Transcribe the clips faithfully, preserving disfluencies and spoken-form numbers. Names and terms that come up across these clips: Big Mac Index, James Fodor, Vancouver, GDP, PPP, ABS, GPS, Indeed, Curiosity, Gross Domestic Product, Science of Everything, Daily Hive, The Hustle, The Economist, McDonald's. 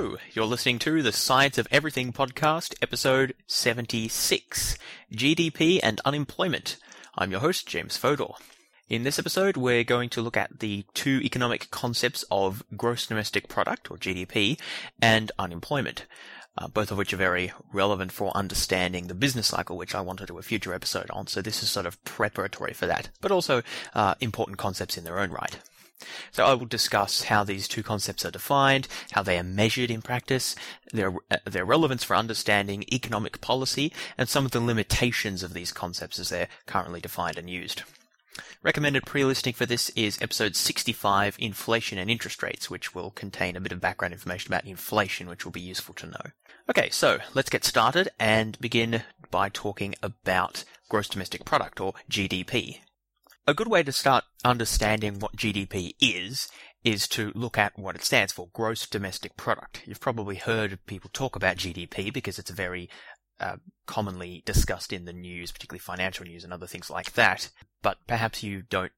Hello, you're listening to the Science of Everything podcast, episode seventy-six, G D P and Unemployment. I'm your host, James Fodor. In this episode, we're going to look at the two economic concepts of gross domestic product, or G D P, and unemployment, uh, both of which are very relevant for understanding the business cycle, which I want to do a future episode on, so this is sort of preparatory for that, but also uh, important concepts in their own right. So I will discuss how these two concepts are defined, how they are measured in practice, their their relevance for understanding economic policy, and some of the limitations of these concepts as they're currently defined and used. Recommended pre-listening for this is episode sixty-five, Inflation and Interest Rates, which will contain a bit of background information about inflation, which will be useful to know. Okay, so let's get started and begin by talking about gross domestic product, or G D P. A good way to start understanding what G D P is, is to look at what it stands for, gross domestic product. You've probably heard people talk about G D P because it's a very uh, commonly discussed in the news, particularly financial news and other things like that, but perhaps you don't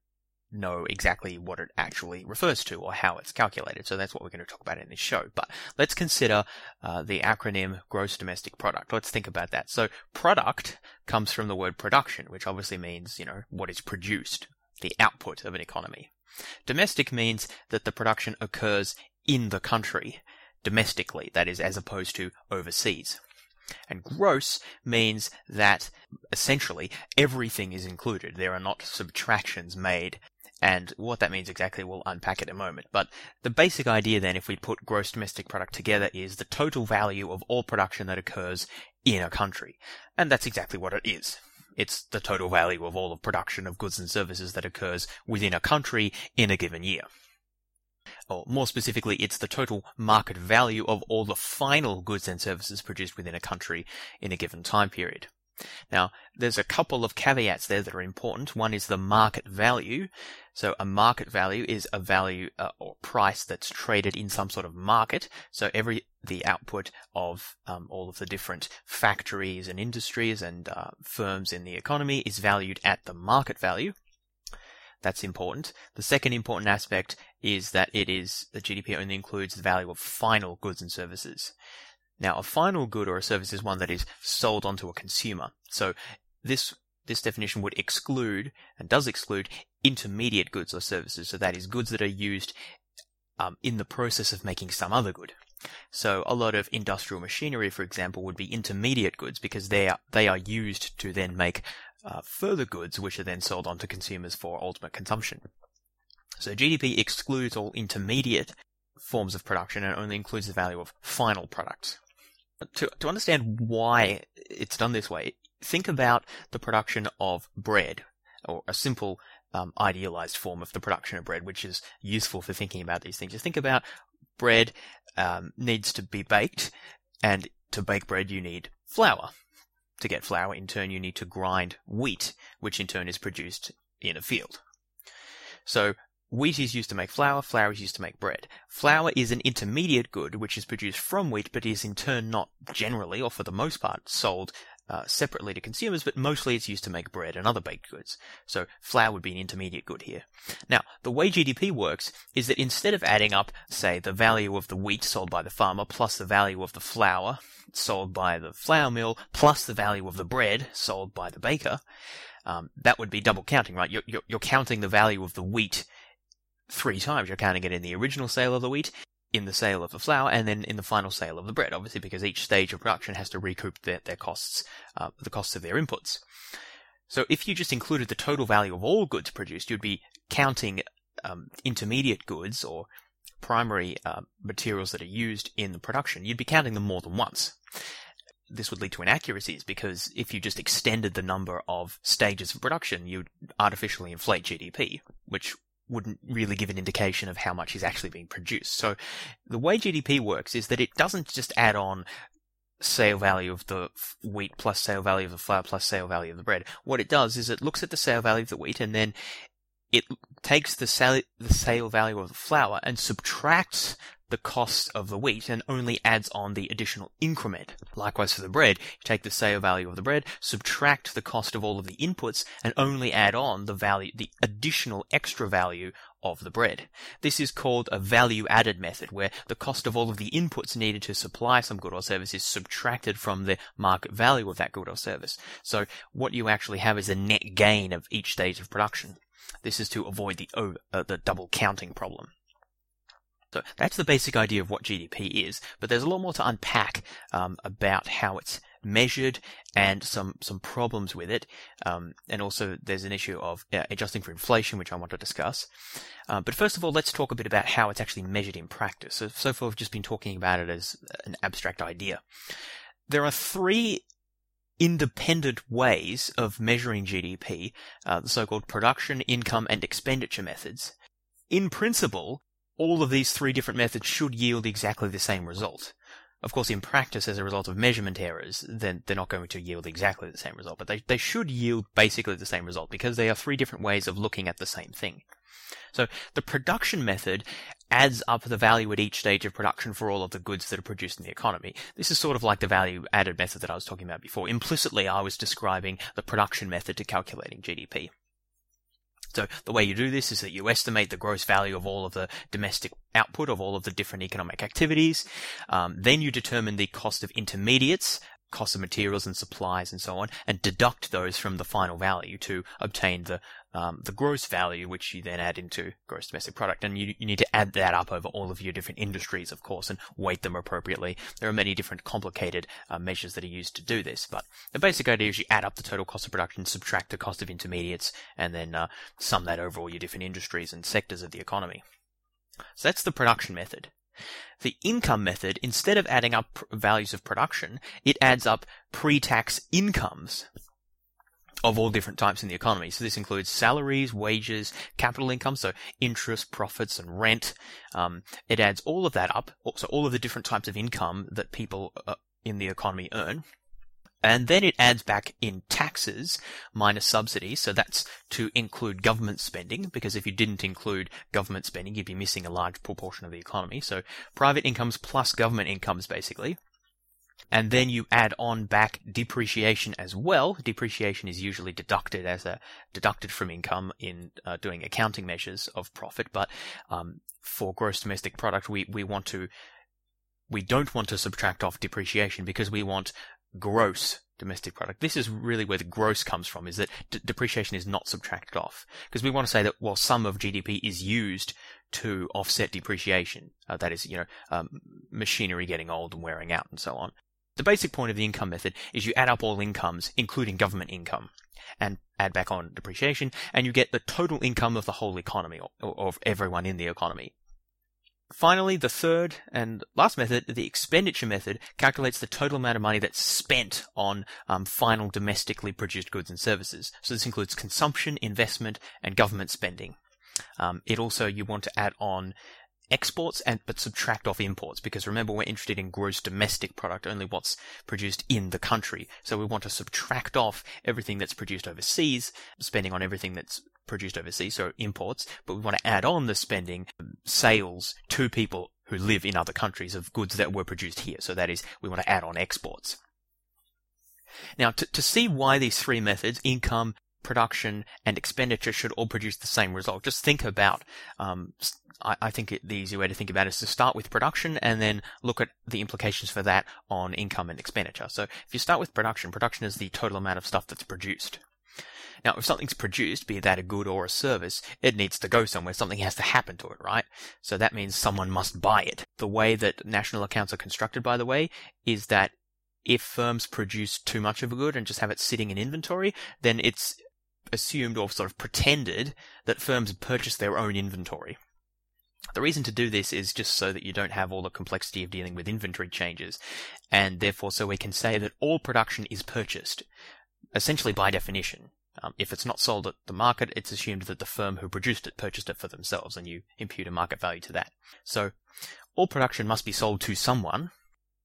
know exactly what it actually refers to or how it's calculated, so that's what we're going to talk about in this show. But let's consider uh, the acronym gross domestic product. Let's think about that. So product comes from the word production, which obviously means, you know, what is produced, the output of an economy. Domestic means that the production occurs in the country, domestically, that is, as opposed to overseas. And gross means that, essentially, everything is included. There are not subtractions made. And what that means exactly, we'll unpack in a moment. But the basic idea then, if we put gross domestic product together, is the total value of all production that occurs in a country. And that's exactly what it is. It's the total value of all of production of goods and services that occurs within a country in a given year. Or more specifically, it's the total market value of all the final goods and services produced within a country in a given time period. Now, there's a couple of caveats there that are important. One is the market value. So a market value is a value uh, or price that's traded in some sort of market. So every the output of um, all of the different factories and industries and uh, firms in the economy is valued at the market value. That's important. The second important aspect is that it is the G D P only includes the value of final goods and services. Now, a final good or a service is one that is sold onto a consumer. So this this definition would exclude, and does exclude, intermediate goods or services. So that is goods that are used um, in the process of making some other good. So a lot of industrial machinery, for example, would be intermediate goods because they are, they are used to then make uh, further goods, which are then sold on to consumers for ultimate consumption. So G D P excludes all intermediate forms of production and only includes the value of final products. To to understand why it's done this way, think about the production of bread, or a simple um, idealized form of the production of bread, which is useful for thinking about these things. Just think about bread um, needs to be baked, and to bake bread you need flour. To get flour, in turn, you need to grind wheat, which in turn is produced in a field. So wheat is used to make flour, flour is used to make bread. Flour is an intermediate good which is produced from wheat but is in turn not generally, or for the most part, sold uh, separately to consumers, but mostly it's used to make bread and other baked goods. So flour would be an intermediate good here. Now, the way G D P works is that instead of adding up, say, the value of the wheat sold by the farmer plus the value of the flour sold by the flour mill plus the value of the bread sold by the baker, um, that would be double counting, right? You're, you're, you're counting the value of the wheat three times. You're counting it in the original sale of the wheat, in the sale of the flour, and then in the final sale of the bread, obviously, because each stage of production has to recoup their, their costs, uh, the costs of their inputs. So if you just included the total value of all goods produced, you'd be counting um, intermediate goods or primary uh, materials that are used in the production. You'd be counting them more than once. This would lead to inaccuracies because if you just extended the number of stages of production, you'd artificially inflate G D P, which wouldn't really give an indication of how much is actually being produced. So the way G D P works is that it doesn't just add on sale value of the wheat plus sale value of the flour plus sale value of the bread. What it does is it looks at the sale value of the wheat and then it takes the sale, the sale value of the flour and subtracts the cost of the wheat and only adds on the additional increment. Likewise for the bread, you take the sale value of the bread, subtract the cost of all of the inputs, and only add on the value, the additional extra value of the bread. This is called a value-added method, where the cost of all of the inputs needed to supply some good or service is subtracted from the market value of that good or service. So what you actually have is a net gain of each stage of production. This is to avoid the over, uh, the double counting problem. So that's the basic idea of what G D P is, but there's a lot more to unpack um, about how it's measured and some some problems with it, um, and also there's an issue of uh, adjusting for inflation, which I want to discuss. Uh, but first of all, let's talk a bit about how it's actually measured in practice. So, so far, we've just been talking about it as an abstract idea. There are three independent ways of measuring G D P, uh, the so-called production, income, and expenditure methods. In principle, all of these three different methods should yield exactly the same result. Of course, in practice, as a result of measurement errors, then they're not going to yield exactly the same result, but they, they should yield basically the same result because they are three different ways of looking at the same thing. So the production method adds up the value at each stage of production for all of the goods that are produced in the economy. This is sort of like the value-added method that I was talking about before. Implicitly, I was describing the production method to calculating G D P. So the way you do this is that you estimate the gross value of all of the domestic output of all of the different economic activities. Um, then you determine the cost of intermediates, cost of materials and supplies and so on, and deduct those from the final value to obtain the um, the gross value, which you then add into gross domestic product. And you, you need to add that up over all of your different industries, of course, and weight them appropriately. There are many different complicated uh, measures that are used to do this, but the basic idea is you add up the total cost of production, subtract the cost of intermediates, and then uh, sum that over all your different industries and sectors of the economy. So that's the production method. The income method, instead of adding up pr- values of production, it adds up pre-tax incomes of all different types in the economy. So this includes salaries, wages, capital income, so interest, profits, and rent. Um, it adds all of that up, so all of the different types of income that people uh, in the economy earn. And then it adds back in taxes minus subsidies. So that's to include government spending, because if you didn't include government spending, you'd be missing a large proportion of the economy. So private incomes plus government incomes, basically. And then you add on back depreciation as well. Depreciation is usually deducted as a deducted from income in uh, doing accounting measures of profit. But um, for gross domestic product, we, we want to, we don't want to subtract off depreciation because we want gross domestic product. This is really where the gross comes from, is that d- depreciation is not subtracted off. Because we want to say that, well, some of G D P is used to offset depreciation. Uh, that is, you know, um, machinery getting old and wearing out and so on. The basic point of the income method is you add up all incomes, including government income, and add back on depreciation, and you get the total income of the whole economy, or, or of everyone in the economy. Finally, the third and last method, the expenditure method, calculates the total amount of money that's spent on um, final domestically produced goods and services. So this includes consumption, investment, and government spending. Um, it also, you want to add on exports and but subtract off imports, because remember, we're interested in gross domestic product, only what's produced in the country. So we want to subtract off everything that's produced overseas, spending on everything that's produced overseas, so imports, but we want to add on the spending, sales to people who live in other countries of goods that were produced here. So that is, we want to add on exports. Now, to, to see why these three methods, income, production, and expenditure, should all produce the same result, just think about, um, I, I think it, the easy way to think about it is to start with production and then look at the implications for that on income and expenditure. So if you start with production, production is the total amount of stuff that's produced. Now, if something's produced, be that a good or a service, it needs to go somewhere. Something has to happen to it, right? So that means someone must buy it. The way that national accounts are constructed, by the way, is that if firms produce too much of a good and just have it sitting in inventory, then it's assumed or sort of pretended that firms purchase their own inventory. The reason to do this is just so that you don't have all the complexity of dealing with inventory changes, and therefore so we can say that all production is purchased, essentially by definition. Um, if it's not sold at the market, it's assumed that the firm who produced it purchased it for themselves, and you impute a market value to that. So all production must be sold to someone,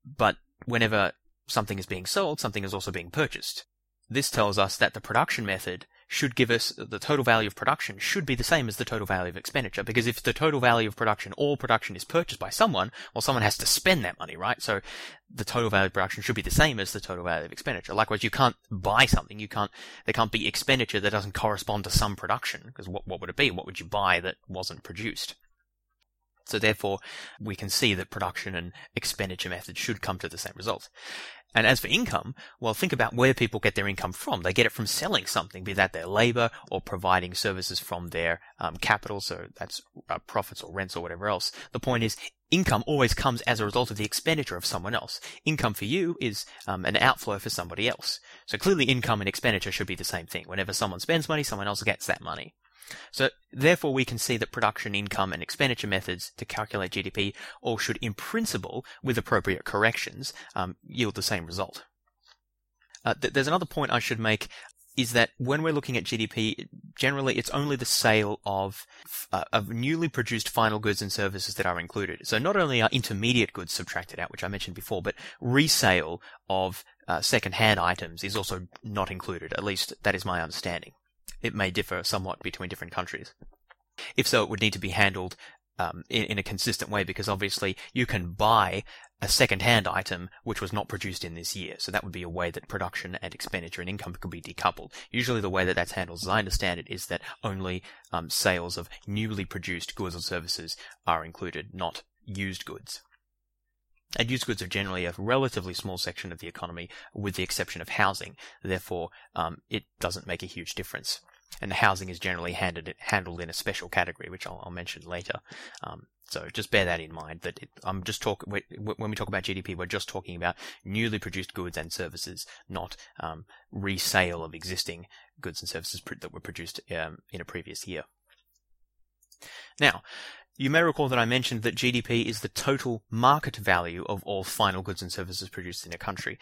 but whenever something is being sold, something is also being purchased. This tells us that the production method should give us the total value of production should be the same as the total value of expenditure, because if the total value of production, all production is purchased by someone, well, someone has to spend that money, right? So the total value of production should be the same as the total value of expenditure. Likewise, you can't buy something. You can't, there can't be expenditure that doesn't correspond to some production, because what, what would it be? What would you buy that wasn't produced? So therefore, we can see that production and expenditure methods should come to the same result. And as for income, well, think about where people get their income from. They get it from selling something, be that their labor or providing services from their um, capital, so that's uh, profits or rents or whatever else. The point is, income always comes as a result of the expenditure of someone else. Income for you is um, an outflow for somebody else. So clearly income and expenditure should be the same thing. Whenever someone spends money, someone else gets that money. So therefore, we can see that production, income, and expenditure methods to calculate G D P all should, in principle, with appropriate corrections, um, yield the same result. Uh, th- there's another point I should make, is that when we're looking at G D P, generally it's only the sale of uh, of newly produced final goods and services that are included. So not only are intermediate goods subtracted out, which I mentioned before, but resale of uh, second-hand items is also not included. At least that is my understanding. It may differ somewhat between different countries. If so, it would need to be handled um, in, in a consistent way, because obviously you can buy a second-hand item which was not produced in this year. So that would be a way that production and expenditure and income could be decoupled. Usually the way that that's handled, as I understand it, is that only um, sales of newly produced goods or services are included, not used goods. And used goods are generally a relatively small section of the economy, with the exception of housing. Therefore, um, it doesn't make a huge difference. And housing is generally handed, handled in a special category, which I'll, I'll mention later. Um, so just bear that in mind. That it, I'm just talk when we talk about G D P, we're just talking about newly produced goods and services, not um, resale of existing goods and services that were produced um, in a previous year. Now, you may recall that I mentioned that G D P is the total market value of all final goods and services produced in a country.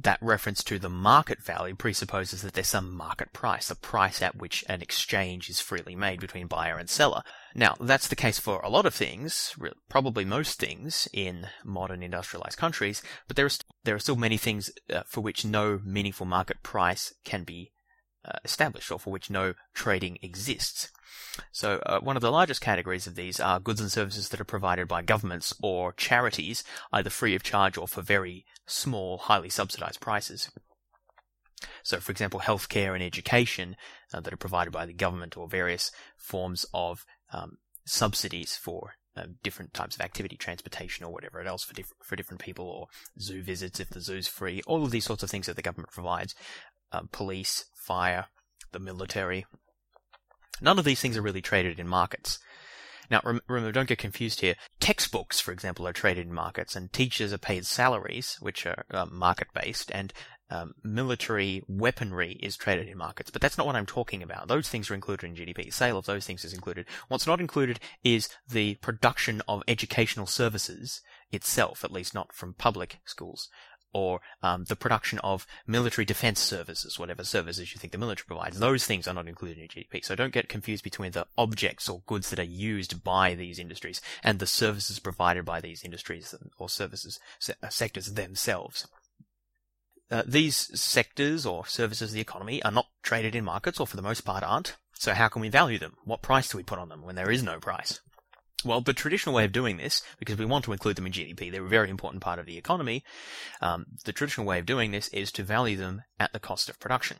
That reference to the market value presupposes that there's some market price, the price at which an exchange is freely made between buyer and seller. Now, that's the case for a lot of things, probably most things in modern industrialized countries, but there are, st- there are still many things uh, for which no meaningful market price can be uh, established, or for which no trading exists. So uh, one of the largest categories of these are goods and services that are provided by governments or charities, either free of charge or for very small, highly subsidized prices. So, for example, healthcare and education uh, that are provided by the government, or various forms of um, subsidies for uh, different types of activity, transportation or whatever else for, diff- for different people, or zoo visits if the zoo's free, all of these sorts of things that the government provides, uh, police, fire, the military. None of these things are really traded in markets. Now, remember, don't get confused here. Textbooks, for example, are traded in markets, and teachers are paid salaries, which are um, market-based, and um, military weaponry is traded in markets. But that's not what I'm talking about. Those things are included in G D P. Sale of those things is included. What's not included is the production of educational services itself, at least not from public schools, or um, the production of military defense services, whatever services you think the military provides. Those things are not included in G D P. So don't get confused between the objects or goods that are used by these industries and the services provided by these industries or services se- sectors themselves. Uh, these sectors or services of the economy are not traded in markets, or for the most part aren't. So how can we value them? What price do we put on them when there is no price? Well, the traditional way of doing this, because we want to include them in G D P, they're a very important part of the economy, um, the traditional way of doing this is to value them at the cost of production.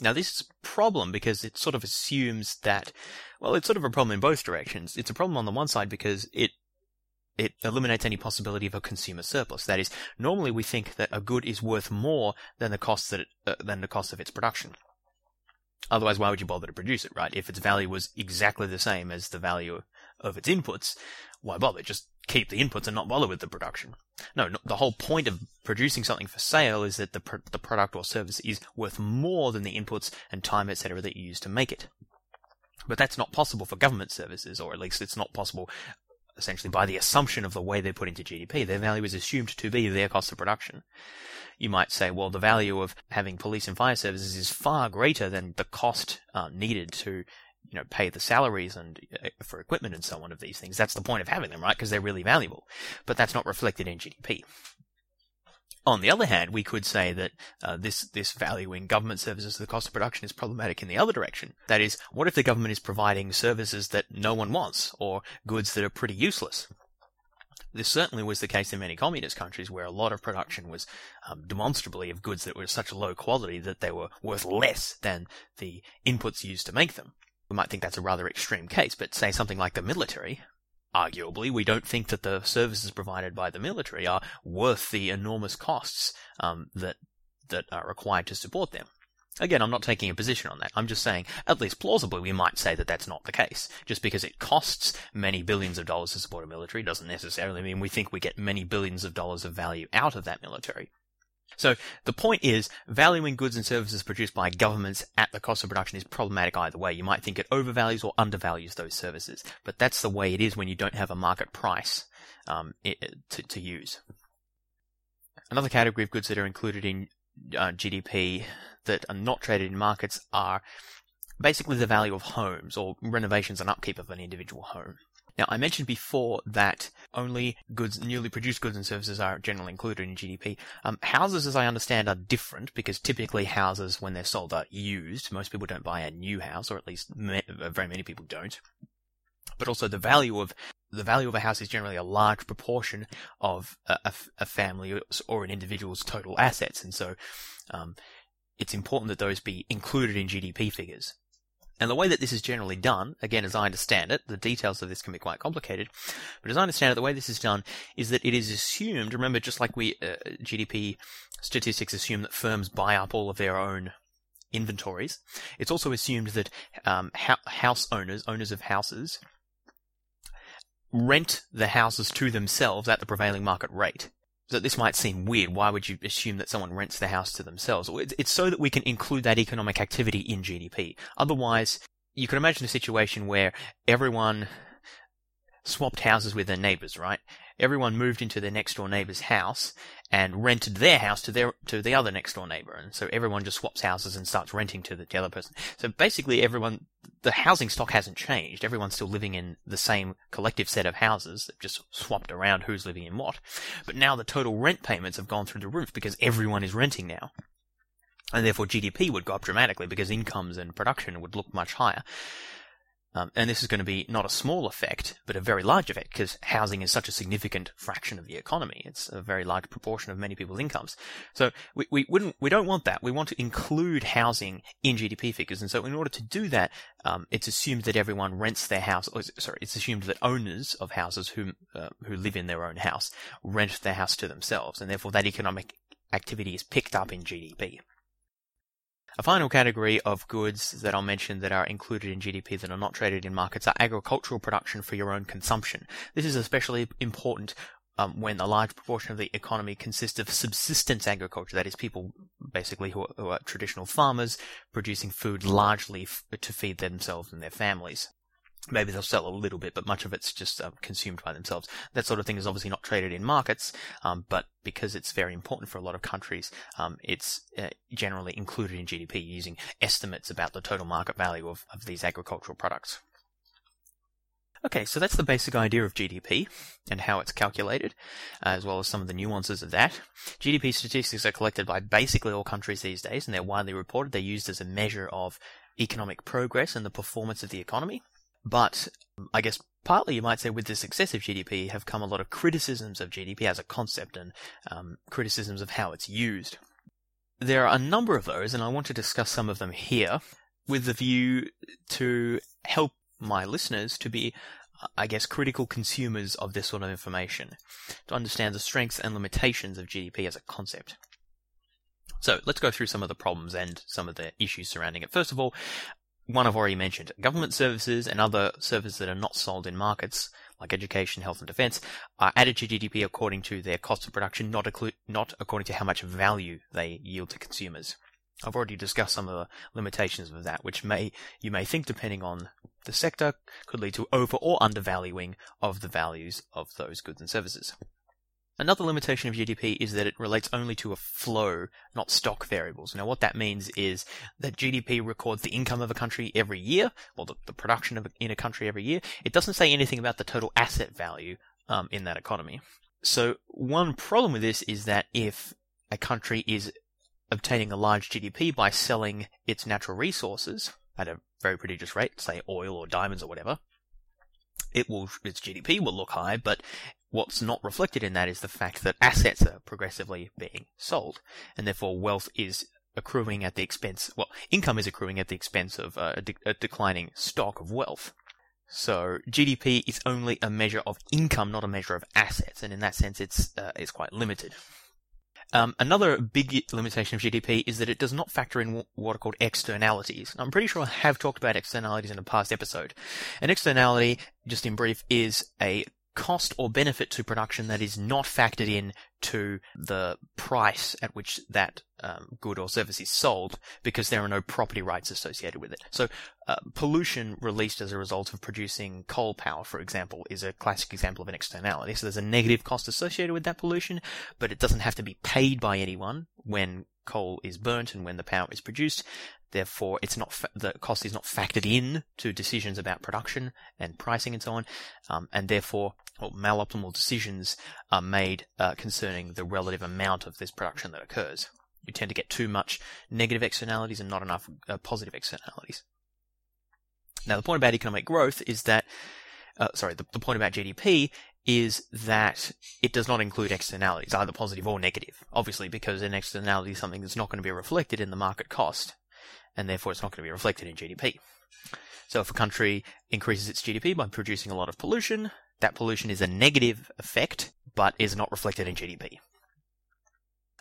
Now, this is a problem because it sort of assumes that, well, it's sort of a problem in both directions. It's a problem on the one side because it it eliminates any possibility of a consumer surplus. That is, normally we think that a good is worth more than the cost that it, uh, than the cost of its production. Otherwise, why would you bother to produce it, right? If its value was exactly the same as the value of its inputs, why bother? Just keep the inputs and not bother with the production. No, no the whole point of producing something for sale is that the pr- the product or service is worth more than the inputs and time, et cetera, that you use to make it. But that's not possible for government services, or at least it's not possible essentially by the assumption of the way they're put into G D P. Their value is assumed to be their cost of production. You might say, well, the value of having police and fire services is far greater than the cost uh, needed to, you know, pay the salaries and uh, for equipment and so on of these things. That's the point of having them, right? Because they're really valuable. But that's not reflected in G D P. On the other hand, we could say that uh, this this valuing government services to the cost of production is problematic in the other direction. That is, what if the government is providing services that no one wants, or goods that are pretty useless? This certainly was the case in many communist countries, where a lot of production was um, demonstrably of goods that were such low quality that they were worth less than the inputs used to make them. We might think that's a rather extreme case, but say something like the military. Arguably, we don't think that the services provided by the military are worth the enormous costs um, that that are required to support them. Again, I'm not taking a position on that. I'm just saying, at least plausibly, we might say that that's not the case. Just because it costs many billions of dollars to support a military doesn't necessarily mean we think we get many billions of dollars of value out of that military. So the point is, valuing goods and services produced by governments at the cost of production is problematic either way. You might think it overvalues or undervalues those services, but that's the way it is when you don't have a market price um, it, to, to use. Another category of goods that are included in uh, G D P that are not traded in markets are basically the value of homes, or renovations and upkeep of an individual home. Now, I mentioned before that only goods, newly produced goods and services are generally included in G D P. Um, houses, as I understand, are different, because typically houses, when they're sold, are used. Most people don't buy a new house, or at least very many people don't. But also, the value of the value of a house is generally a large proportion of a, a family or an individual's total assets, and so um, it's important that those be included in G D P figures. And the way that this is generally done, again, as I understand it, the details of this can be quite complicated, but as I understand it, the way this is done is that it is assumed, remember, just like we uh, G D P statistics assume that firms buy up all of their own inventories, it's also assumed that um, ha- house owners, owners of houses, rent the houses to themselves at the prevailing market rate. So this might seem weird. Why would you assume that someone rents the house to themselves? It's so that we can include that economic activity in G D P. Otherwise, you can imagine a situation where everyone swapped houses with their neighbours, right? Everyone moved into their next-door neighbour's house and rented their house to their to the other next-door neighbour. And so everyone just swaps houses and starts renting to the, the other person. So basically, everyone, the housing stock hasn't changed. Everyone's still living in the same collective set of houses. They've just swapped around who's living in what. But now the total rent payments have gone through the roof because everyone is renting now. And therefore, G D P would go up dramatically because incomes and production would look much higher. Um, and this is going to be not a small effect, but a very large effect, because housing is such a significant fraction of the economy. It's a very large proportion of many people's incomes. So we, we wouldn't, we don't want that. We want to include housing in G D P figures. And so in order to do that, um, it's assumed that everyone rents their house, or sorry, it's assumed that owners of houses who, uh, who live in their own house rent their house to themselves. And therefore that economic activity is picked up in G D P. A final category of goods that I'll mention that are included in G D P that are not traded in markets are agricultural production for your own consumption. This is especially important um, when a large proportion of the economy consists of subsistence agriculture, that is, people basically who are, who are traditional farmers producing food largely f- to feed themselves and their families. Maybe they'll sell a little bit, but much of it's just uh, consumed by themselves. That sort of thing is obviously not traded in markets, um, but because it's very important for a lot of countries, um, it's uh, generally included in G D P using estimates about the total market value of, of these agricultural products. Okay, so that's the basic idea of G D P and how it's calculated, as well as some of the nuances of that. G D P statistics are collected by basically all countries these days, and they're widely reported. They're used as a measure of economic progress and the performance of the economy. But I guess partly you might say with the success of G D P have come a lot of criticisms of G D P as a concept and um, criticisms of how it's used. There are a number of those, and I want to discuss some of them here with the view to help my listeners to be, I guess, critical consumers of this sort of information, to understand the strengths and limitations of G D P as a concept. So let's go through some of the problems and some of the issues surrounding it. First of all, one I've already mentioned. Government services and other services that are not sold in markets, like education, health and defence, are added to G D P according to their cost of production, not, acclu- not according to how much value they yield to consumers. I've already discussed some of the limitations of that, which may you may think, depending on the sector, could lead to over- or undervaluing of the values of those goods and services. Another limitation of G D P is that it relates only to a flow, not stock variables. Now, what that means is that G D P records the income of a country every year, or the, the production of a, in a country every year. It doesn't say anything about the total asset value um, in that economy. So one problem with this is that if a country is obtaining a large G D P by selling its natural resources at a very prodigious rate, say oil or diamonds or whatever, it will its G D P will look high, but what's not reflected in that is the fact that assets are progressively being sold, and therefore wealth is accruing at the expense, well, income is accruing at the expense of uh, a, de- a declining stock of wealth. So G D P is only a measure of income, not a measure of assets, and in that sense it's, uh, it's quite limited. Um, another big limitation of G D P is that it does not factor in what are called externalities. I'm pretty sure I have talked about externalities in a past episode. An externality, just in brief, is a cost or benefit to production that is not factored in to the price at which that um, good or service is sold, because there are no property rights associated with it. So uh, pollution released as a result of producing coal power, for example, is a classic example of an externality. So there's a negative cost associated with that pollution, but it doesn't have to be paid by anyone when coal is burnt and when the power is produced. Therefore, it's not fa- the cost is not factored in to decisions about production and pricing and so on, um, and therefore well, maloptimal decisions are made uh, concerning the relative amount of this production that occurs. You tend to get too much negative externalities and not enough uh, positive externalities. Now, the point about economic growth is that, uh, sorry, the, the point about G D P is that it does not include externalities, either positive or negative, obviously, because an externality is something that's not going to be reflected in the market cost, and therefore it's not going to be reflected in G D P. So if a country increases its G D P by producing a lot of pollution, that pollution is a negative effect, but is not reflected in G D P.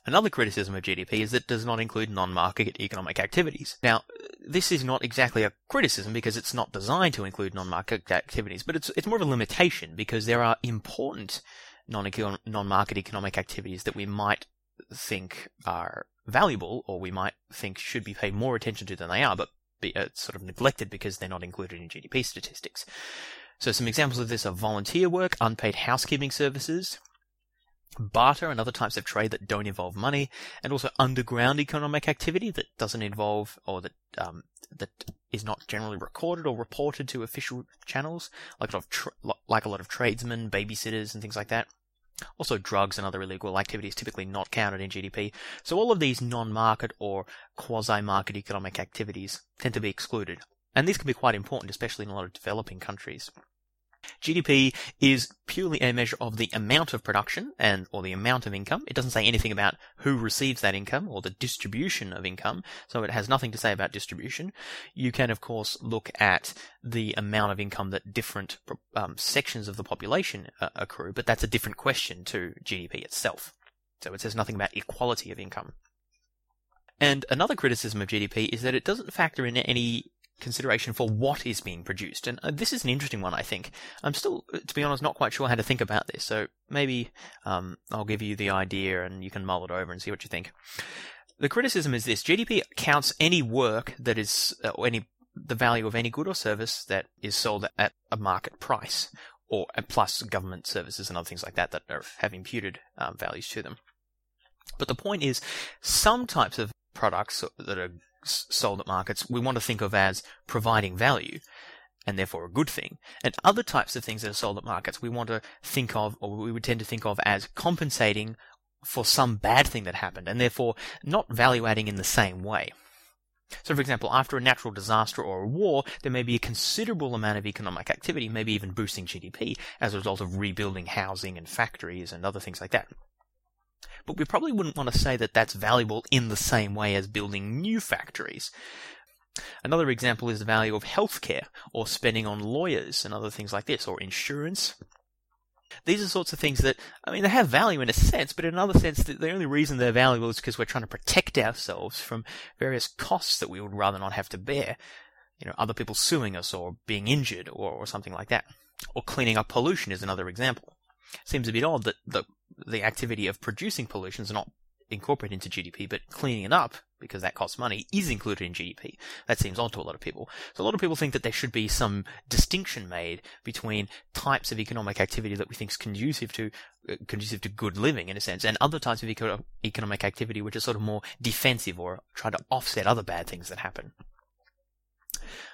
Another criticism of G D P is that it does not include non-market economic activities. Now, this is not exactly a criticism because it's not designed to include non-market activities, but it's it's more of a limitation because there are important non-econ- non-market economic activities that we might think are valuable or we might think should be paid more attention to than they are, but be, uh, sort of neglected because they're not included in G D P statistics. So some examples of this are volunteer work, unpaid housekeeping services, barter and other types of trade that don't involve money, and also underground economic activity that doesn't involve or that um, that is not generally recorded or reported to official channels, like a lot of tra- like a lot of tradesmen, babysitters, and things like that. Also, drugs and other illegal activities typically not counted in G D P. So all of these non-market or quasi-market economic activities tend to be excluded, and these can be quite important, especially in a lot of developing countries. G D P is purely a measure of the amount of production and or the amount of income. It doesn't say anything about who receives that income or the distribution of income, so it has nothing to say about distribution. You can, of course, look at the amount of income that different um, sections of the population uh, accrue, but that's a different question to G D P itself. So it says nothing about equality of income. And another criticism of G D P is that it doesn't factor in any consideration for what is being produced, and this is an interesting one. I think I'm still, to be honest, not quite sure how to think about this, so maybe um, I'll give you the idea and you can mull it over and see what you think. The criticism is this: G D P counts any work that is uh, or any the value of any good or service that is sold at a market price, or plus government services and other things like that that are, have imputed um, values to them. But the point is, some types of products that are sold at markets we want to think of as providing value, and therefore a good thing, and other types of things that are sold at markets we want to think of, or we would tend to think of, as compensating for some bad thing that happened, and therefore not value adding in the same way. So, for example, after a natural disaster or a war, there may be a considerable amount of economic activity, maybe even boosting G D P as a result of rebuilding housing and factories and other things like that. But we probably wouldn't want to say that that's valuable in the same way as building new factories. Another example is the value of healthcare, or spending on lawyers and other things like this, or insurance. These are sorts of things that, I mean, they have value in a sense, but in another sense, the only reason they're valuable is because we're trying to protect ourselves from various costs that we would rather not have to bear. You know, other people suing us, or being injured, or, or something like that. Or cleaning up pollution is another example. Seems a bit odd that the the activity of producing pollution is not incorporated into G D P, but cleaning it up, because that costs money, is included in G D P. That seems odd to a lot of people. So a lot of people think that there should be some distinction made between types of economic activity that we think is conducive to uh, conducive to good living, in a sense, and other types of eco- economic activity which are sort of more defensive or try to offset other bad things that happen.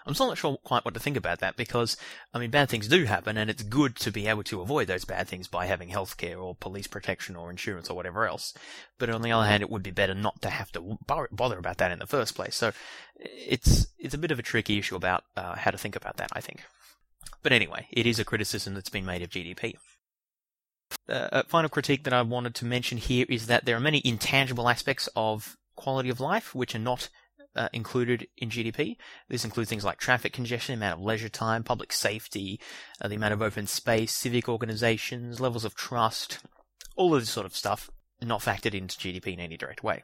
I'm still not sure quite what to think about that, because, I mean, bad things do happen, and it's good to be able to avoid those bad things by having healthcare or police protection or insurance or whatever else. But on the other hand, it would be better not to have to bother about that in the first place. So it's it's a bit of a tricky issue about uh, how to think about that, I think. But anyway, it is a criticism that's been made of G D P. Uh, a final critique that I wanted to mention here is that there are many intangible aspects of quality of life which are not Uh, included in G D P. This includes things like traffic congestion, amount of leisure time, public safety, uh, the amount of open space, civic organizations, levels of trust, all of this sort of stuff not factored into G D P in any direct way.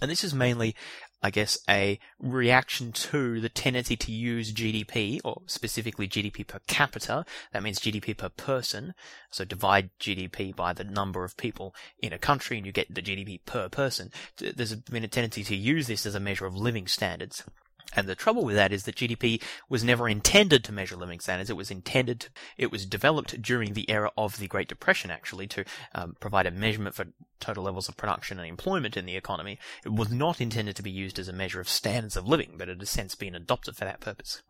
And this is mainly, I guess, a reaction to the tendency to use G D P, or specifically G D P per capita. That means G D P per person. So divide G D P by the number of people in a country and you get the G D P per person. There's been a tendency to use this as a measure of living standards. And the trouble with that is that G D P was never intended to measure living standards. It was intended, to, it was developed during the era of the Great Depression, actually, to um, provide a measurement for total levels of production and employment in the economy. It was not intended to be used as a measure of standards of living, but it has since been adopted for that purpose.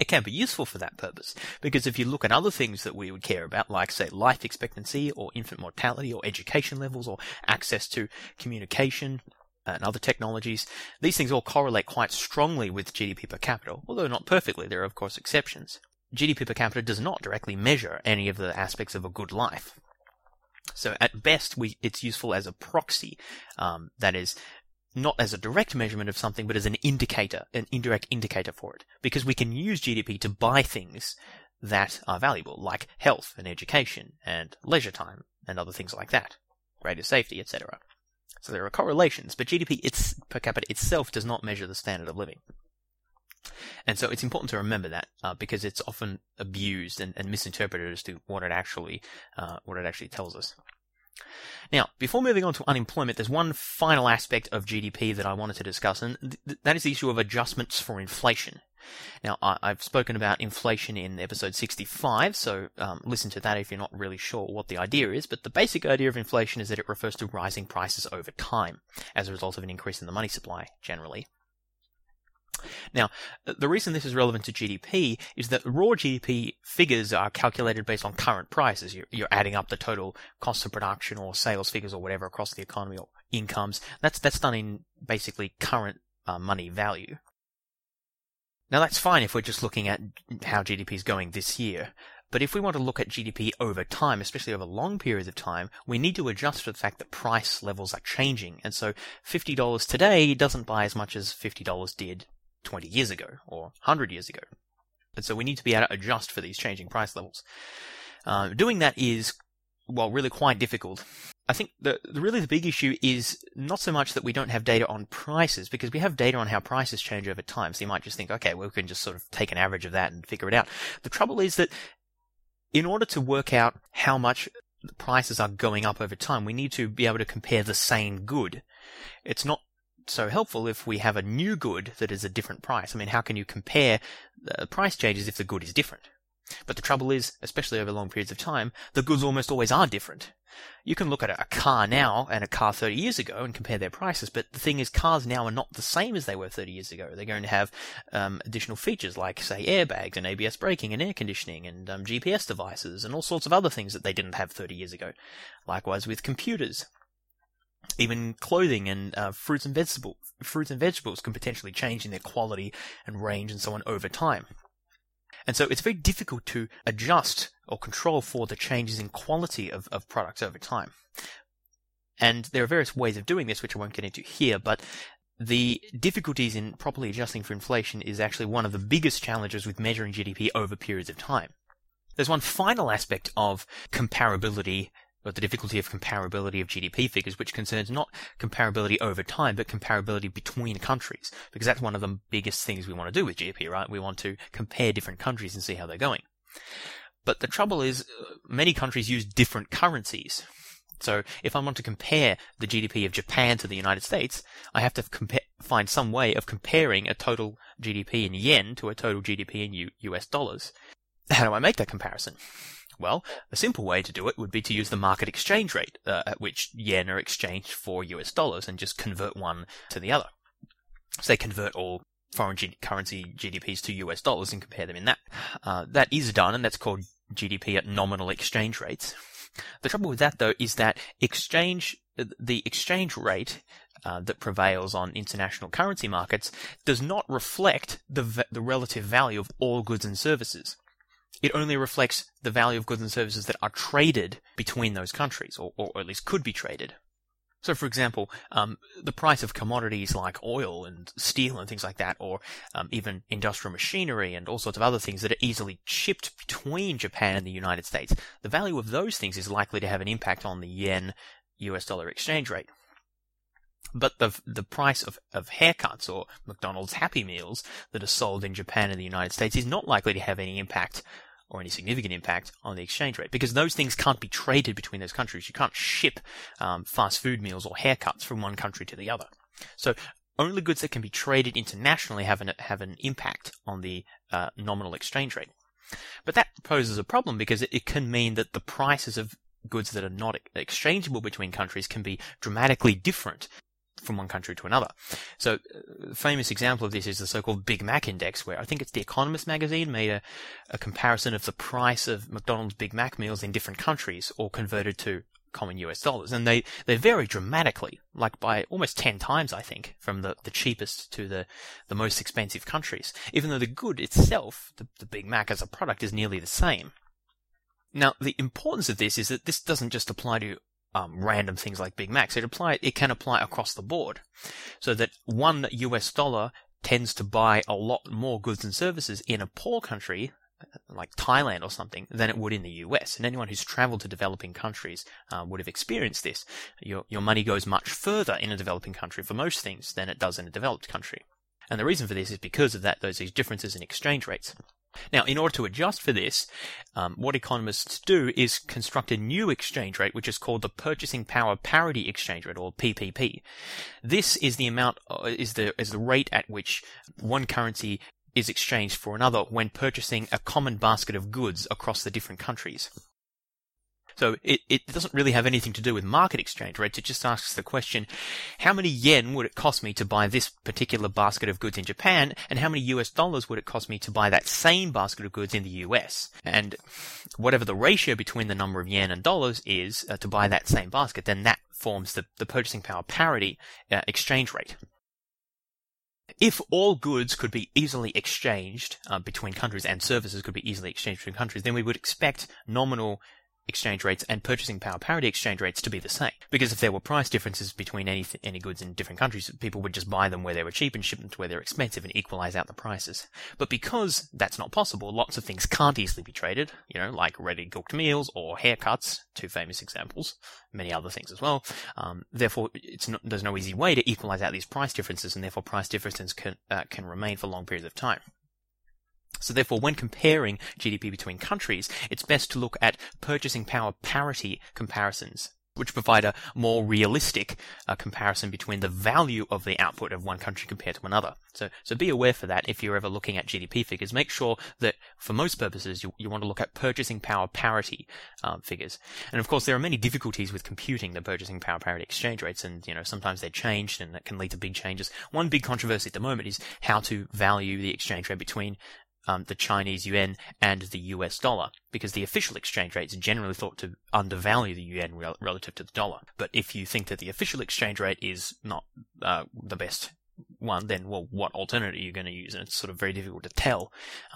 It can be useful for that purpose, because if you look at other things that we would care about, like, say, life expectancy or infant mortality or education levels or access to communication and other technologies, these things all correlate quite strongly with G D P per capita, although not perfectly. There are, of course, exceptions. G D P per capita does not directly measure any of the aspects of a good life. So at best, we, it's useful as a proxy, um, that is, not as a direct measurement of something, but as an indicator, an indirect indicator for it, because we can use G D P to buy things that are valuable, like health and education and leisure time and other things like that, greater safety, et cetera. So there are correlations, but G D P it's, per capita itself does not measure the standard of living. And so it's important to remember that, uh, because it's often abused and, and misinterpreted as to what it actually uh, what it actually tells us. Now, before moving on to unemployment, there's one final aspect of G D P that I wanted to discuss, and th- that is the issue of adjustments for inflation. Now, I- I've spoken about inflation in episode sixty-five, so um, listen to that if you're not really sure what the idea is, but the basic idea of inflation is that it refers to rising prices over time as a result of an increase in the money supply, generally. Now, the reason this is relevant to G D P is that raw G D P figures are calculated based on current prices. You're, you're adding up the total cost of production or sales figures or whatever across the economy or incomes. That's that's done in basically current uh, money value. Now, that's fine if we're just looking at how G D P is going this year. But if we want to look at G D P over time, especially over long periods of time, we need to adjust for the fact that price levels are changing. And so fifty dollars today doesn't buy as much as fifty dollars did twenty years ago or one hundred years ago. And so we need to be able to adjust for these changing price levels. Uh, doing that is, well, really quite difficult. I think the, the really the big issue is not so much that we don't have data on prices, because we have data on how prices change over time. So you might just think, okay, well, we can just sort of take an average of that and figure it out. The trouble is that in order to work out how much the prices are going up over time, we need to be able to compare the same good. It's not so helpful if we have a new good that is a different price. I mean, how can you compare the price changes if the good is different? But the trouble is, especially over long periods of time, the goods almost always are different. You can look at a car now and a car thirty years ago and compare their prices, but the thing is, cars now are not the same as they were thirty years ago. They're going to have um, additional features like, say, airbags and A B S braking and air conditioning and um, G P S devices and all sorts of other things that they didn't have thirty years ago. Likewise with computers. Even clothing and uh, fruits and vegetable, fruits and vegetables can potentially change in their quality and range and so on over time. And so it's very difficult to adjust or control for the changes in quality of, of products over time. And there are various ways of doing this, which I won't get into here, but the difficulties in properly adjusting for inflation is actually one of the biggest challenges with measuring G D P over periods of time. There's one final aspect of comparability, or the difficulty of comparability of G D P figures, which concerns not comparability over time, but comparability between countries, because that's one of the biggest things we want to do with G D P, right? We want to compare different countries and see how they're going. But the trouble is, many countries use different currencies. So if I want to compare the G D P of Japan to the United States, I have to compare, find some way of comparing a total G D P in yen to a total G D P in U- US dollars. How do I make that comparison? Well, a simple way to do it would be to use the market exchange rate, uh, at which yen are exchanged for U S dollars, and just convert one to the other. So they convert all foreign G- currency G D Ps to U S dollars and compare them in that. Uh, that is done, and that's called G D P at nominal exchange rates. The trouble with that, though, is that exchange the exchange rate uh, that prevails on international currency markets does not reflect the v- the relative value of all goods and services. It only reflects the value of goods and services that are traded between those countries, or, or at least could be traded. So, for example, um, the price of commodities like oil and steel and things like that, or um, even industrial machinery and all sorts of other things that are easily shipped between Japan and the United States, the value of those things is likely to have an impact on the yen U S dollar exchange rate. But the the price of, of haircuts or McDonald's Happy Meals that are sold in Japan and the United States is not likely to have any impact or any significant impact on the exchange rate, because those things can't be traded between those countries. You can't ship um, fast food meals or haircuts from one country to the other. So only goods that can be traded internationally have an, have an impact on the uh, nominal exchange rate. But that poses a problem, because it, it can mean that the prices of goods that are not exchangeable between countries can be dramatically different from one country to another. So a famous example of this is the so-called Big Mac Index, where I think it's The Economist magazine made a, a comparison of the price of McDonald's Big Mac meals in different countries, all converted to common U S dollars. And they, they vary dramatically, like by almost ten times, I think, from the, the cheapest to the, the most expensive countries, even though the good itself, the, the Big Mac as a product, is nearly the same. Now, the importance of this is that this doesn't just apply to Um, random things like Big Macs. It apply, it can apply across the board, so that one U S dollar tends to buy a lot more goods and services in a poor country, like Thailand or something, than it would in the U S. And anyone who's travelled to developing countries uh, would have experienced this. Your your money goes much further in a developing country for most things than it does in a developed country. And the reason for this is because of that those these differences in exchange rates. Now, in order to adjust for this, um, what economists do is construct a new exchange rate, which is called the Purchasing Power Parity Exchange Rate, or P P P. This is the amount, uh, is the is the rate at which one currency is exchanged for another when purchasing a common basket of goods across the different countries. So it, it doesn't really have anything to do with market exchange rates. It just asks the question, how many yen would it cost me to buy this particular basket of goods in Japan, and how many U S dollars would it cost me to buy that same basket of goods in the U S? And whatever the ratio between the number of yen and dollars is uh, to buy that same basket, then that forms the, the purchasing power parity uh, exchange rate. If all goods could be easily exchanged uh, between countries, and services could be easily exchanged between countries, then we would expect nominal exchange rates and purchasing power parity exchange rates to be the same. Because if there were price differences between any th- any goods in different countries, people would just buy them where they were cheap and ship them to where they're expensive and equalize out the prices. But because that's not possible, lots of things can't easily be traded, you know, like ready-cooked meals or haircuts, two famous examples, many other things as well. Um, therefore, it's not, there's no easy way to equalize out these price differences, and therefore price differences can uh, can remain for long periods of time. So therefore, when comparing G D P between countries, it's best to look at purchasing power parity comparisons, which provide a more realistic uh, comparison between the value of the output of one country compared to another. So so be aware for that if you're ever looking at G D P figures. Make sure that for most purposes you, you want to look at purchasing power parity um, figures. And of course there are many difficulties with computing the purchasing power parity exchange rates, and you know sometimes they're changed and that can lead to big changes. One big controversy at the moment is how to value the exchange rate between Um, the Chinese yuan and the U S dollar, because the official exchange rate is generally thought to undervalue the yuan rel- relative to the dollar. But if you think that the official exchange rate is not uh, the best one, then well, what alternative are you going to use? And it's sort of very difficult to tell.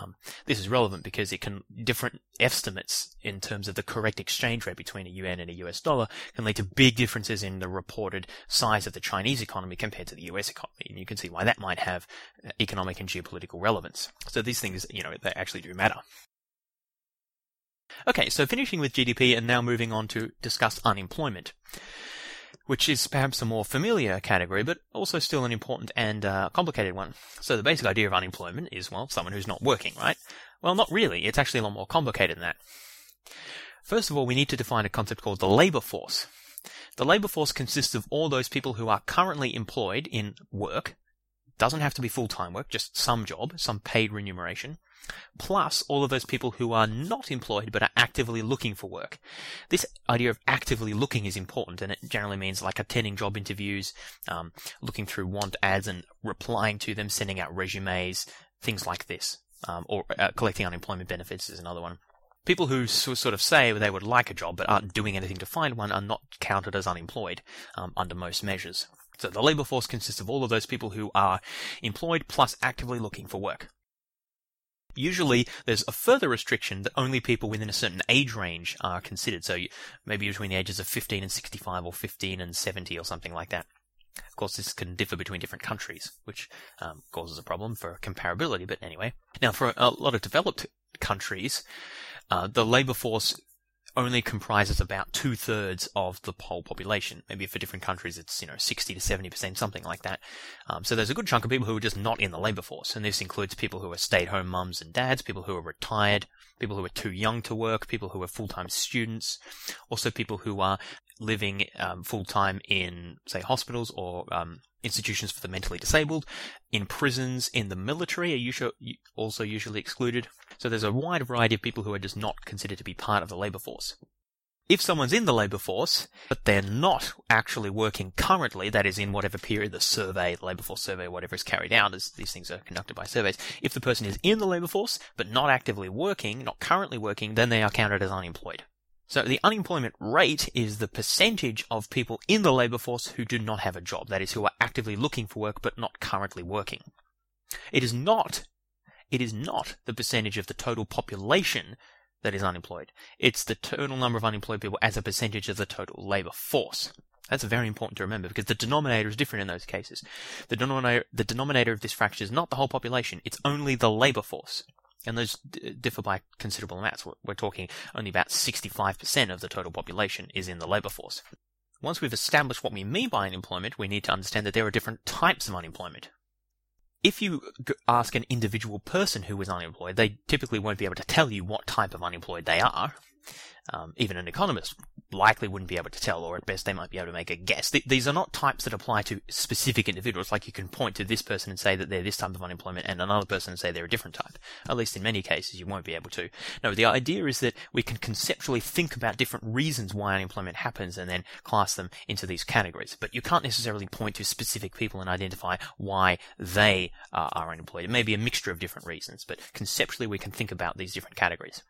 Um, this is relevant because it can different estimates in terms of the correct exchange rate between a yuan and a U S dollar can lead to big differences in the reported size of the Chinese economy compared to the U S economy, and you can see why that might have economic and geopolitical relevance. So these things, you know, they actually do matter. Okay, so finishing with G D P and now moving on to discuss unemployment, which is perhaps a more familiar category, but also still an important and uh, complicated one. So the basic idea of unemployment is, well, someone who's not working, right? Well, not really. It's actually a lot more complicated than that. First of all, we need to define a concept called the labour force. The labour force consists of all those people who are currently employed in work, doesn't have to be full-time work, just some job, some paid remuneration, plus all of those people who are not employed but are actively looking for work. This idea of actively looking is important, and it generally means like attending job interviews, um, looking through want ads and replying to them, sending out resumes, things like this, um, or uh, collecting unemployment benefits is another one. People who sort of say they would like a job but aren't doing anything to find one are not counted as unemployed um, under most measures. So the labour force consists of all of those people who are employed plus actively looking for work. Usually there's a further restriction that only people within a certain age range are considered, so maybe between the ages of fifteen and sixty-five or fifteen and seventy or something like that. Of course, this can differ between different countries, which um, causes a problem for comparability, but anyway. Now, for a lot of developed countries, uh, the labour force only comprises about two-thirds of the whole population. Maybe for different countries it's, you know, sixty to seventy percent, something like that. Um, so there's a good chunk of people who are just not in the labour force, and this includes people who are stay-at-home mums and dads, people who are retired, people who are too young to work, people who are full-time students, also people who are living um, full-time in, say, hospitals or um, institutions for the mentally disabled, in prisons, in the military are usually, also usually excluded. So there's a wide variety of people who are just not considered to be part of the labour force. If someone's in the labour force, but they're not actually working currently, that is in whatever period the survey, the labour force survey, whatever is carried out, as these things are conducted by surveys, if the person is in the labour force, but not actively working, not currently working, then they are counted as unemployed. So the unemployment rate is the percentage of people in the labour force who do not have a job, that is, who are actively looking for work but not currently working. It is not, it is not the percentage of the total population that is unemployed. It's the total number of unemployed people as a percentage of the total labour force. That's very important to remember, because the denominator is different in those cases. The denominator, the denominator of this fraction is not the whole population, it's only the labour force. And those d- differ by considerable amounts. We're, we're talking only about sixty-five percent of the total population is in the labour force. Once we've established what we mean by unemployment, we need to understand that there are different types of unemployment. If you g- ask an individual person who is unemployed, they typically won't be able to tell you what type of unemployed they are. Um, even an economist likely wouldn't be able to tell, or at best they might be able to make a guess. Th- these are not types that apply to specific individuals, like you can point to this person and say that they're this type of unemployment and another person and say they're a different type. At least in many cases you won't be able to. No, the idea is that we can conceptually think about different reasons why unemployment happens and then class them into these categories. But you can't necessarily point to specific people and identify why they uh, are unemployed. It may be a mixture of different reasons, but conceptually we can think about these different categories.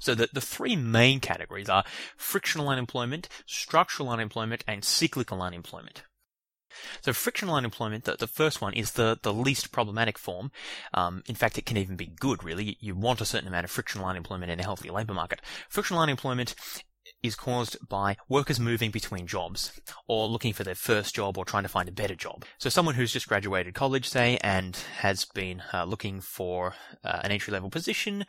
So the, the three main categories are frictional unemployment, structural unemployment, and cyclical unemployment. So frictional unemployment, the, the first one, is the, the least problematic form. Um, in fact, it can even be good, really. You want a certain amount of frictional unemployment in a healthy labour market. Frictional unemployment is caused by workers moving between jobs, or looking for their first job, or trying to find a better job. So someone who's just graduated college, say, and has been uh, looking for uh, an entry-level position,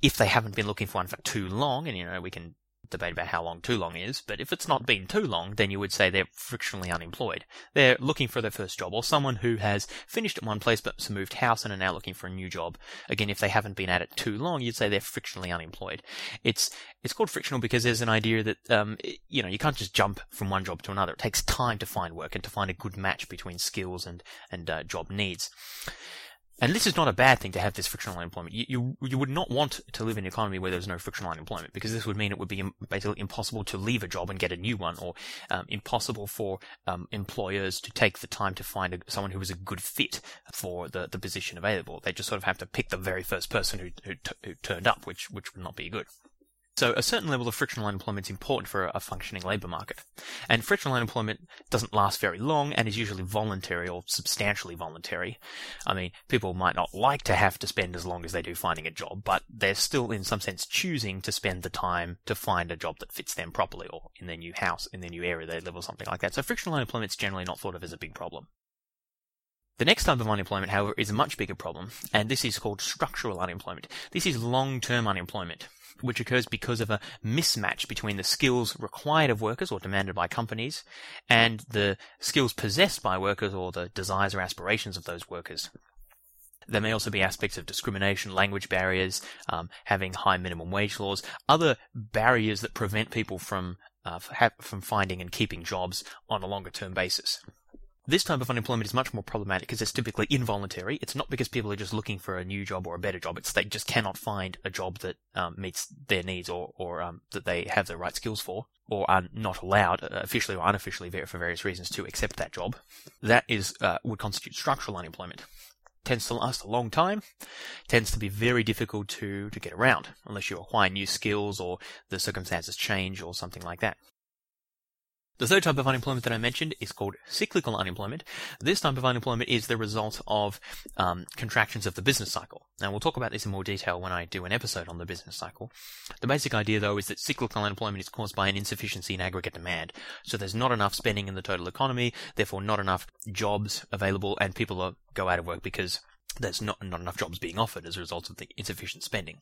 if they haven't been looking for one for too long, and, you know, we can debate about how long too long is, but if it's not been too long, then you would say they're frictionally unemployed. They're looking for their first job, or someone who has finished at one place but moved house and are now looking for a new job. Again, if they haven't been at it too long, you'd say they're frictionally unemployed. It's it's called frictional because there's an idea that, um, it, you know, you can't just jump from one job to another. It takes time to find work and to find a good match between skills and, and uh, job needs. And this is not a bad thing to have this frictional unemployment. You, you you would not want to live in an economy where there's no frictional unemployment, because this would mean it would be basically impossible to leave a job and get a new one, or um, impossible for um, employers to take the time to find a, someone who is a good fit for the, the position available. They just sort of have to pick the very first person who who, t- who turned up, which which would not be good. So a certain level of frictional unemployment is important for a functioning labour market. And frictional unemployment doesn't last very long and is usually voluntary or substantially voluntary. I mean, people might not like to have to spend as long as they do finding a job, but they're still in some sense choosing to spend the time to find a job that fits them properly, or in their new house, in their new area they live, or something like that. So frictional unemployment is generally not thought of as a big problem. The next type of unemployment, however, is a much bigger problem, and this is called structural unemployment. This is long-term unemployment, which occurs because of a mismatch between the skills required of workers or demanded by companies and the skills possessed by workers or the desires or aspirations of those workers. There may also be aspects of discrimination, language barriers, um, having high minimum wage laws, other barriers that prevent people from, uh, from finding and keeping jobs on a longer-term basis. This type of unemployment is much more problematic because it's typically involuntary. It's not because people are just looking for a new job or a better job. It's they just cannot find a job that um, meets their needs or, or um, that they have the right skills for, or are not allowed, uh, officially or unofficially for various reasons, to accept that job. That is uh, would constitute structural unemployment. Tends to last a long time, tends to be very difficult to, to get around unless you acquire new skills or the circumstances change or something like that. The third type of unemployment that I mentioned is called cyclical unemployment. This type of unemployment is the result of um, contractions of the business cycle. Now, we'll talk about this in more detail when I do an episode on the business cycle. The basic idea, though, is that cyclical unemployment is caused by an insufficiency in aggregate demand. So there's not enough spending in the total economy, therefore not enough jobs available, and people are, go out of work because there's not, not enough jobs being offered as a result of the insufficient spending.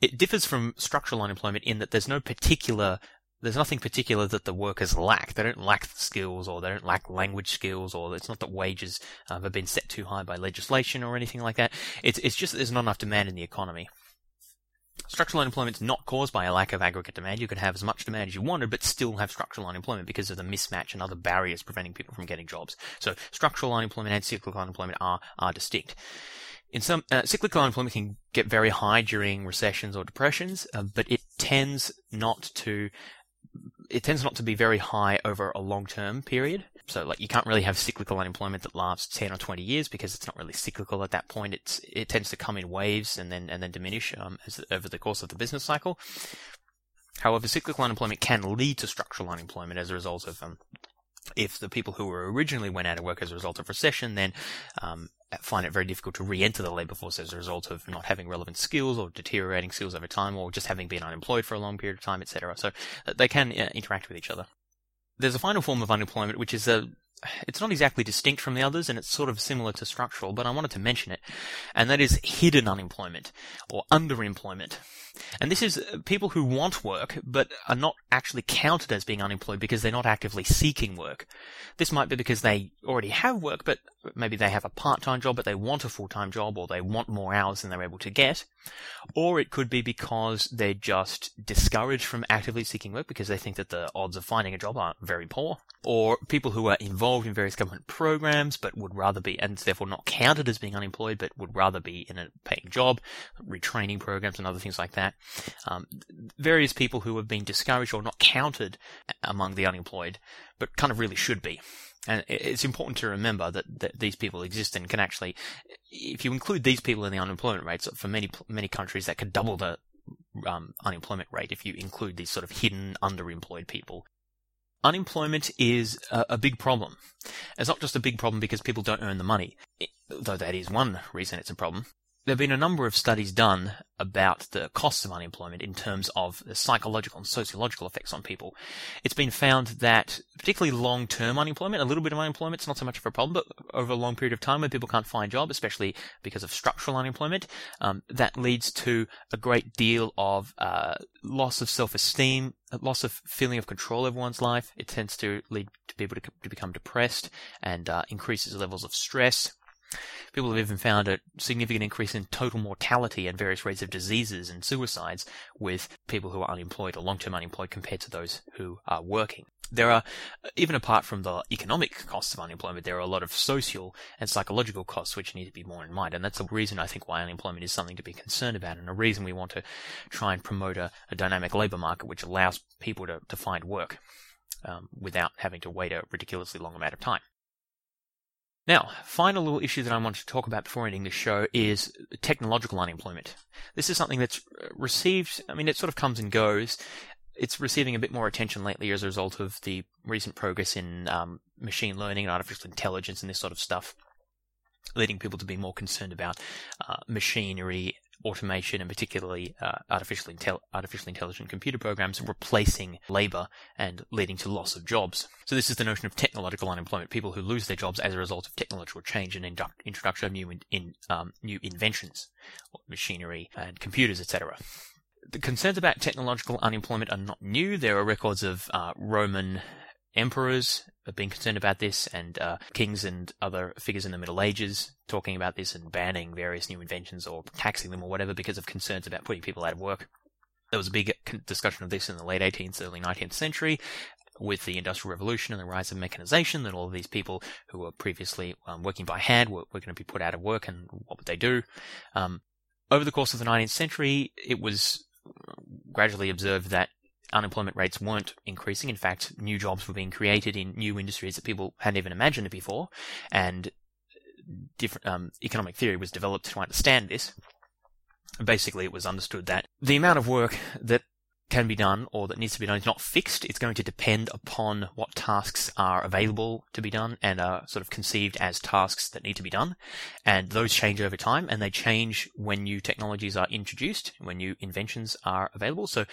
It differs from structural unemployment in that there's no particular There's nothing particular that the workers lack. They don't lack the skills, or they don't lack language skills, or it's not that wages uh, have been set too high by legislation or anything like that. It's it's just that there's not enough demand in the economy. Structural unemployment is not caused by a lack of aggregate demand. You can have as much demand as you wanted, but still have structural unemployment because of the mismatch and other barriers preventing people from getting jobs. So structural unemployment and cyclical unemployment are are distinct. In some uh, cyclical unemployment can get very high during recessions or depressions, uh, but it tends not to. It tends not to be very high over a long-term period. So, like, you can't really have cyclical unemployment that lasts ten or twenty years because it's not really cyclical at that point. It's it tends to come in waves and then and then diminish um, as, over the course of the business cycle. However, cyclical unemployment can lead to structural unemployment as a result of um, if the people who were originally went out of work as a result of recession then um, find it very difficult to re-enter the labour force as a result of not having relevant skills or deteriorating skills over time, or just having been unemployed for a long period of time, et cetera. So they can uh, interact with each other. There's a final form of unemployment, which is a, it's not exactly distinct from the others, and it's sort of similar to structural, but I wanted to mention it, and that is hidden unemployment or underemployment. And this is people who want work but are not actually counted as being unemployed because they're not actively seeking work. This might be because they already have work, but maybe they have a part-time job but they want a full-time job, or they want more hours than they're able to get. Or it could be because they're just discouraged from actively seeking work because they think that the odds of finding a job are very poor. Or people who are involved in various government programs but would rather be, and therefore not counted as being unemployed, but would rather be in a paying job, retraining programs and other things like that. Um, various people who have been discouraged or not counted among the unemployed, but kind of really should be. And it's important to remember that, that these people exist and can actually, if you include these people in the unemployment rates, for many many countries that could double the um, unemployment rate if you include these sort of hidden underemployed people. Unemployment is a, a big problem. It's not just a big problem because people don't earn the money, it, though that is one reason it's a problem. There have been a number of studies done about the costs of unemployment in terms of the psychological and sociological effects on people. It's been found that particularly long-term unemployment, a little bit of unemployment, it's not so much of a problem, but over a long period of time when people can't find a job, especially because of structural unemployment, um, that leads to a great deal of uh, loss of self-esteem, loss of feeling of control over one's life. It tends to lead to people to, to become depressed and uh, increases levels of stress. People have even found a significant increase in total mortality and various rates of diseases and suicides with people who are unemployed or long-term unemployed compared to those who are working. There are, even apart from the economic costs of unemployment, there are a lot of social and psychological costs which need to be more in mind. And that's the reason I think why unemployment is something to be concerned about, and a reason we want to try and promote a, a dynamic labour market which allows people to, to find work um, without having to wait a ridiculously long amount of time. Now, final little issue that I want to talk about before ending this show is technological unemployment. This is something that's received, I mean, it sort of comes and goes. It's receiving a bit more attention lately as a result of the recent progress in um, machine learning and artificial intelligence and this sort of stuff, leading people to be more concerned about uh, machinery, automation, and particularly uh, artificial, intel- artificial intelligent computer programs replacing labour and leading to loss of jobs. So this is the notion of technological unemployment, people who lose their jobs as a result of technological change and indu- introduction of new, in- in, um, new inventions, machinery and computers, et cetera. The concerns about technological unemployment are not new. There are records of uh, Roman emperors being concerned about this, and uh, kings and other figures in the Middle Ages talking about this and banning various new inventions or taxing them or whatever because of concerns about putting people out of work. There was a big discussion of this in the late eighteenth, early nineteenth century, with the Industrial Revolution and the rise of mechanization, that all of these people who were previously um, working by hand were, were going to be put out of work, and what would they do? Um, over the course of the nineteenth century, it was gradually observed that unemployment rates weren't increasing. In fact, new jobs were being created in new industries that people hadn't even imagined before, and different um, economic theory was developed to understand this. Basically, it was understood that the amount of work that can be done or that needs to be done is not fixed. It's going to depend upon what tasks are available to be done and are sort of conceived as tasks that need to be done. And those change over time, and they change when new technologies are introduced, when new inventions are available. So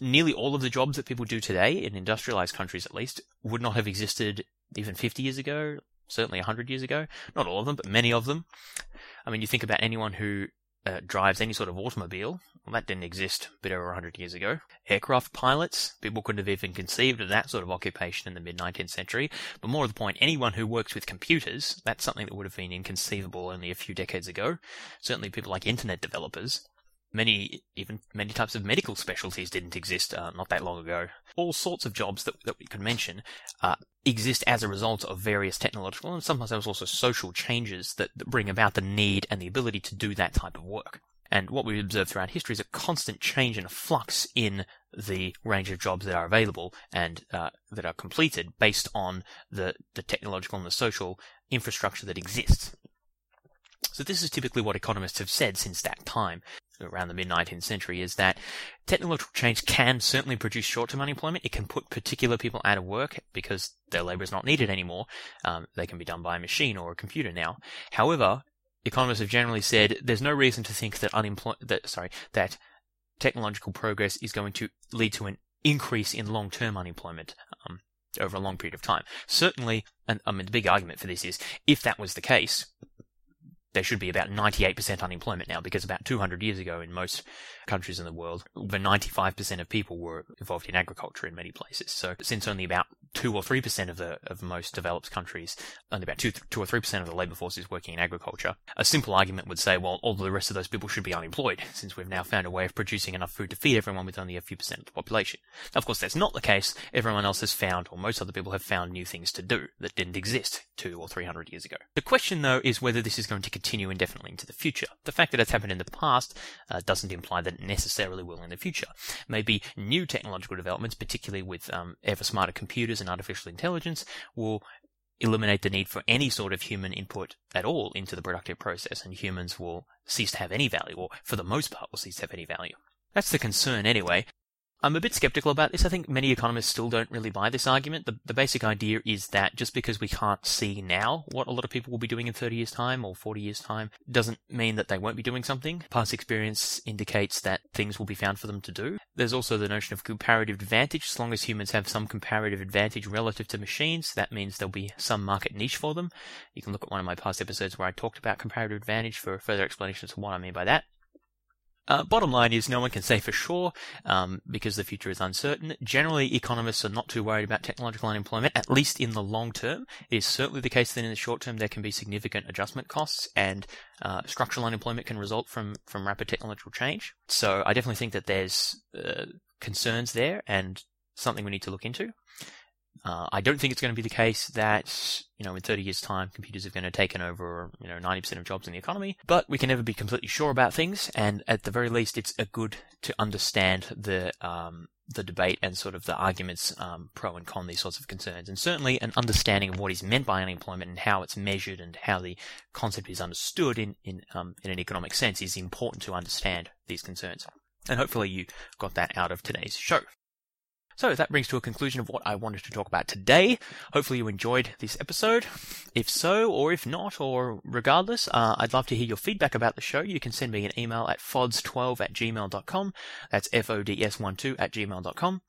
nearly all of the jobs that people do today, in industrialized countries at least, would not have existed even fifty years ago, certainly one hundred years ago. Not all of them, but many of them. I mean, you think about anyone who uh, drives any sort of automobile. Well, that didn't exist a bit over one hundred years ago. Aircraft pilots, people couldn't have even conceived of that sort of occupation in the mid-nineteenth century. But more to the point, anyone who works with computers, that's something that would have been inconceivable only a few decades ago. Certainly people like internet developers. Many, even many types of medical specialties didn't exist uh, not that long ago. All sorts of jobs that, that we could mention uh, exist as a result of various technological and sometimes also social changes that, that bring about the need and the ability to do that type of work. And what we observe throughout history is a constant change and a flux in the range of jobs that are available and uh, that are completed based on the, the technological and the social infrastructure that exists. So this is typically what economists have said since that time, around the mid-nineteenth century, is that technological change can certainly produce short-term unemployment. It can put particular people out of work because their labour is not needed anymore. Um, they can be done by a machine or a computer now. However, economists have generally said there's no reason to think that unemploy- that sorry that technological progress is going to lead to an increase in long-term unemployment um, over a long period of time. Certainly, and I mean, the big argument for this is if that was the case, there should be about ninety-eight percent unemployment now, because about two hundred years ago in most countries in the world, over ninety-five percent of people were involved in agriculture in many places. So since only about two or three percent of the of most developed countries, only about two, two or three percent of the labour force is working in agriculture, a simple argument would say, well, all the rest of those people should be unemployed, since we've now found a way of producing enough food to feed everyone with only a few percent of the population. Now, of course, that's not the case. Everyone else has found, or most other people have found, new things to do that didn't exist two or three hundred years ago. The question, though, is whether this is going to continue indefinitely into the future. The fact that it's happened in the past uh, doesn't imply that it necessarily will in the future. Maybe new technological developments, particularly with um, ever smarter computers and artificial intelligence, will eliminate the need for any sort of human input at all into the productive process, and humans will cease to have any value, or for the most part will cease to have any value. That's the concern anyway. I'm a bit skeptical about this. I think many economists still don't really buy this argument. The, the basic idea is that just because we can't see now what a lot of people will be doing in thirty years' time or forty years' time doesn't mean that they won't be doing something. Past experience indicates that things will be found for them to do. There's also the notion of comparative advantage. As long as humans have some comparative advantage relative to machines, that means there'll be some market niche for them. You can look at one of my past episodes where I talked about comparative advantage for further explanations of what I mean by that. Uh, bottom line is no one can say for sure um, because the future is uncertain. Generally, economists are not too worried about technological unemployment, at least in the long term. It is certainly the case that in the short term there can be significant adjustment costs, and uh, structural unemployment can result from, from rapid technological change. So I definitely think that there's uh, concerns there and something we need to look into. Uh, I don't think it's going to be the case that, you know, in thirty years' time, computers are going to have taken over, you know, ninety percent of jobs in the economy. But we can never be completely sure about things, and at the very least, it's a good to understand the um, the debate and sort of the arguments um, pro and con these sorts of concerns, and certainly an understanding of what is meant by unemployment and how it's measured and how the concept is understood in in, um, in an economic sense is important to understand these concerns. And hopefully, you got that out of today's show. So that brings to a conclusion of what I wanted to talk about today. Hopefully you enjoyed this episode. If so, or if not, or regardless, uh, I'd love to hear your feedback about the show. You can send me an email at fods twelve at gmail dot com. That's F O D S one two at gmail dot com.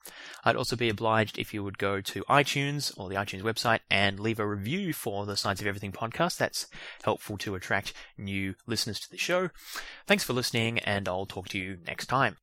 I'd also be obliged if you would go to iTunes or the iTunes website and leave a review for the Science of Everything podcast. That's helpful to attract new listeners to the show. Thanks for listening, and I'll talk to you next time.